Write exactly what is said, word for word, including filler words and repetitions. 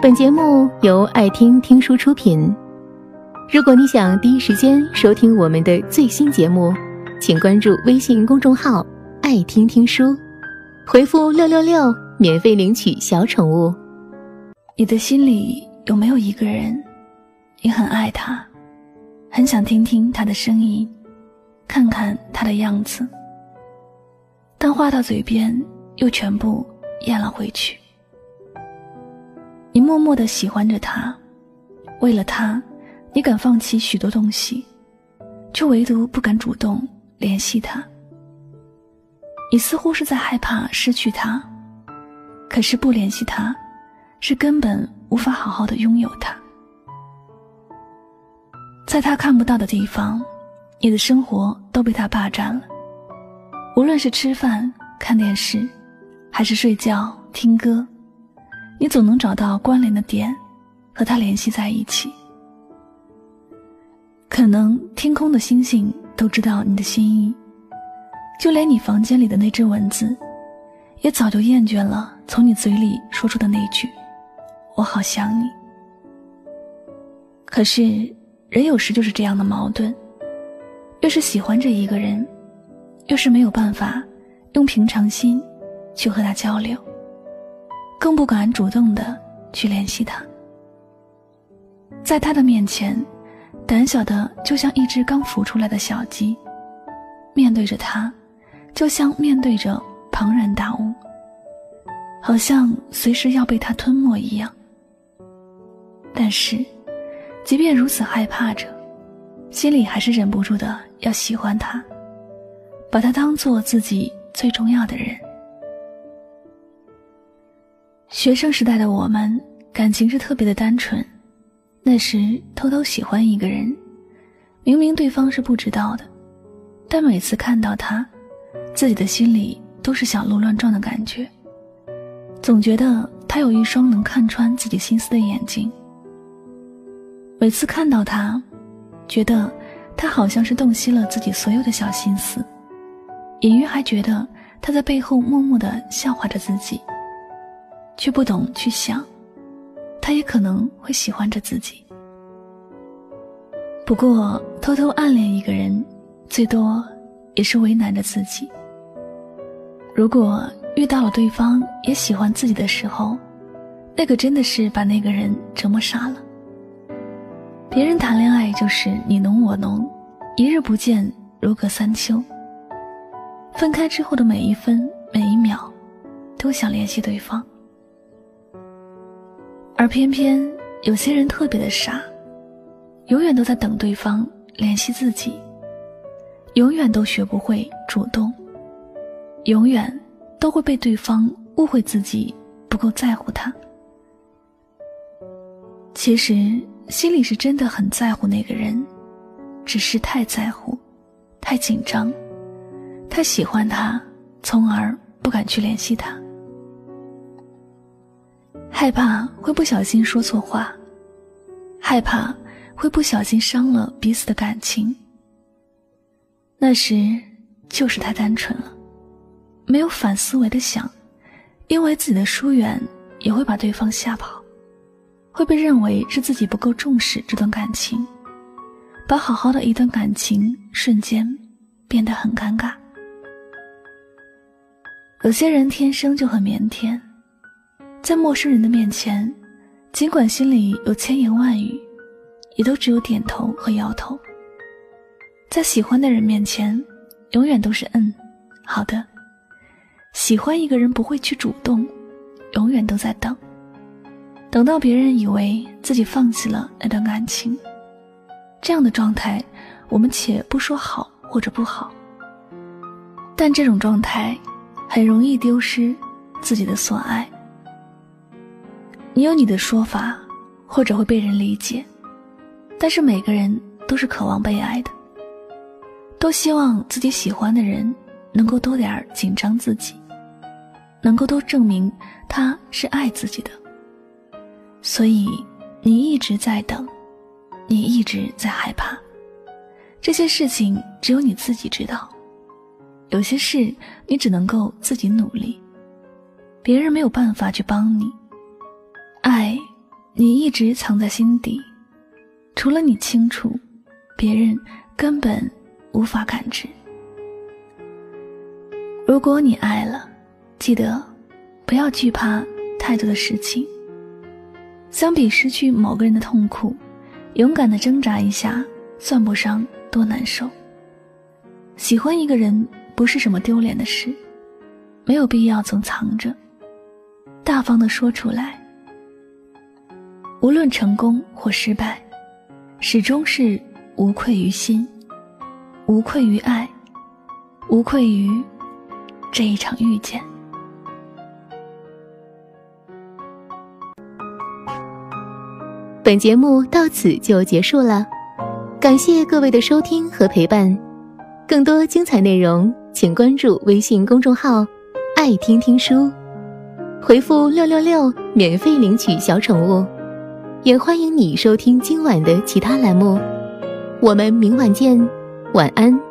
本节目由爱听听书出品。如果你想第一时间收听我们的最新节目，请关注微信公众号爱听听书，回复六六六免费领取小宠物。你的心里有没有一个人，你很爱他，很想听听他的声音，看看他的样子，但话到嘴边又全部咽了回去。你默默地喜欢着他，为了他你敢放弃许多东西，却唯独不敢主动联系他。你似乎是在害怕失去他，可是不联系他，是根本无法好好地拥有他。在他看不到的地方，你的生活都被他霸占了。无论是吃饭、看电视，还是睡觉、听歌，你总能找到关联的点，和他联系在一起。可能天空的星星都知道你的心意，就连你房间里的那只蚊子也早就厌倦了从你嘴里说出的那句我好想你。可是人有时就是这样的矛盾，越是喜欢着一个人，越是没有办法用平常心去和他交流，更不敢主动地去联系他。在他的面前，胆小的就像一只刚孵出来的小鸡，面对着他就像面对着庞然大物，好像随时要被他吞没一样。但是即便如此害怕着，心里还是忍不住的要喜欢他，把他当作自己最重要的人。学生时代的我们感情是特别的单纯，那时偷偷喜欢一个人，明明对方是不知道的，但每次看到他，自己的心里都是小鹿乱撞的感觉，总觉得他有一双能看穿自己心思的眼睛。每次看到他，觉得他好像是洞悉了自己所有的小心思，隐约还觉得他在背后默默地笑话着自己，却不懂去想他也可能会喜欢着自己。不过偷偷暗恋一个人，最多也是为难着自己。如果遇到了对方也喜欢自己的时候，那可真的是把那个人折磨傻了。别人谈恋爱就是你侬我侬，一日不见如隔三秋，分开之后的每一分每一秒都想联系对方。而偏偏有些人特别的傻，永远都在等对方联系自己，永远都学不会主动，永远都会被对方误会自己不够在乎他。其实心里是真的很在乎那个人，只是太在乎，太紧张，太喜欢他，从而不敢去联系他。害怕会不小心说错话，害怕会不小心伤了彼此的感情。那时就是太单纯了，没有反思维的想，因为自己的疏远也会把对方吓跑，会被认为是自己不够重视这段感情，把好好的一段感情瞬间变得很尴尬。有些人天生就很腼腆，在陌生人的面前，尽管心里有千言万语，也都只有点头和摇头。在喜欢的人面前，永远都是嗯，好的。喜欢一个人不会去主动，永远都在等，等到别人以为自己放弃了那段感情。这样的状态，我们且不说好或者不好，但这种状态很容易丢失自己的所爱。你有你的说法，或者会被人理解，但是每个人都是渴望被爱的，都希望自己喜欢的人能够多点紧张自己，能够多证明他是爱自己的。所以你一直在等，你一直在害怕，这些事情只有你自己知道，有些事你只能够自己努力，别人没有办法去帮你。爱你一直藏在心底，除了你清楚，别人根本无法感知。如果你爱了，记得不要惧怕太多的事情。相比失去某个人的痛苦，勇敢地挣扎一下算不上多难受。喜欢一个人不是什么丢脸的事，没有必要总藏着，大方地说出来。无论成功或失败，始终是无愧于心，无愧于爱，无愧于这一场遇见。本节目到此就结束了，感谢各位的收听和陪伴。更多精彩内容，请关注微信公众号“爱听听书”，回复六六六免费领取小宠物。也欢迎你收听今晚的其他栏目，我们明晚见，晚安。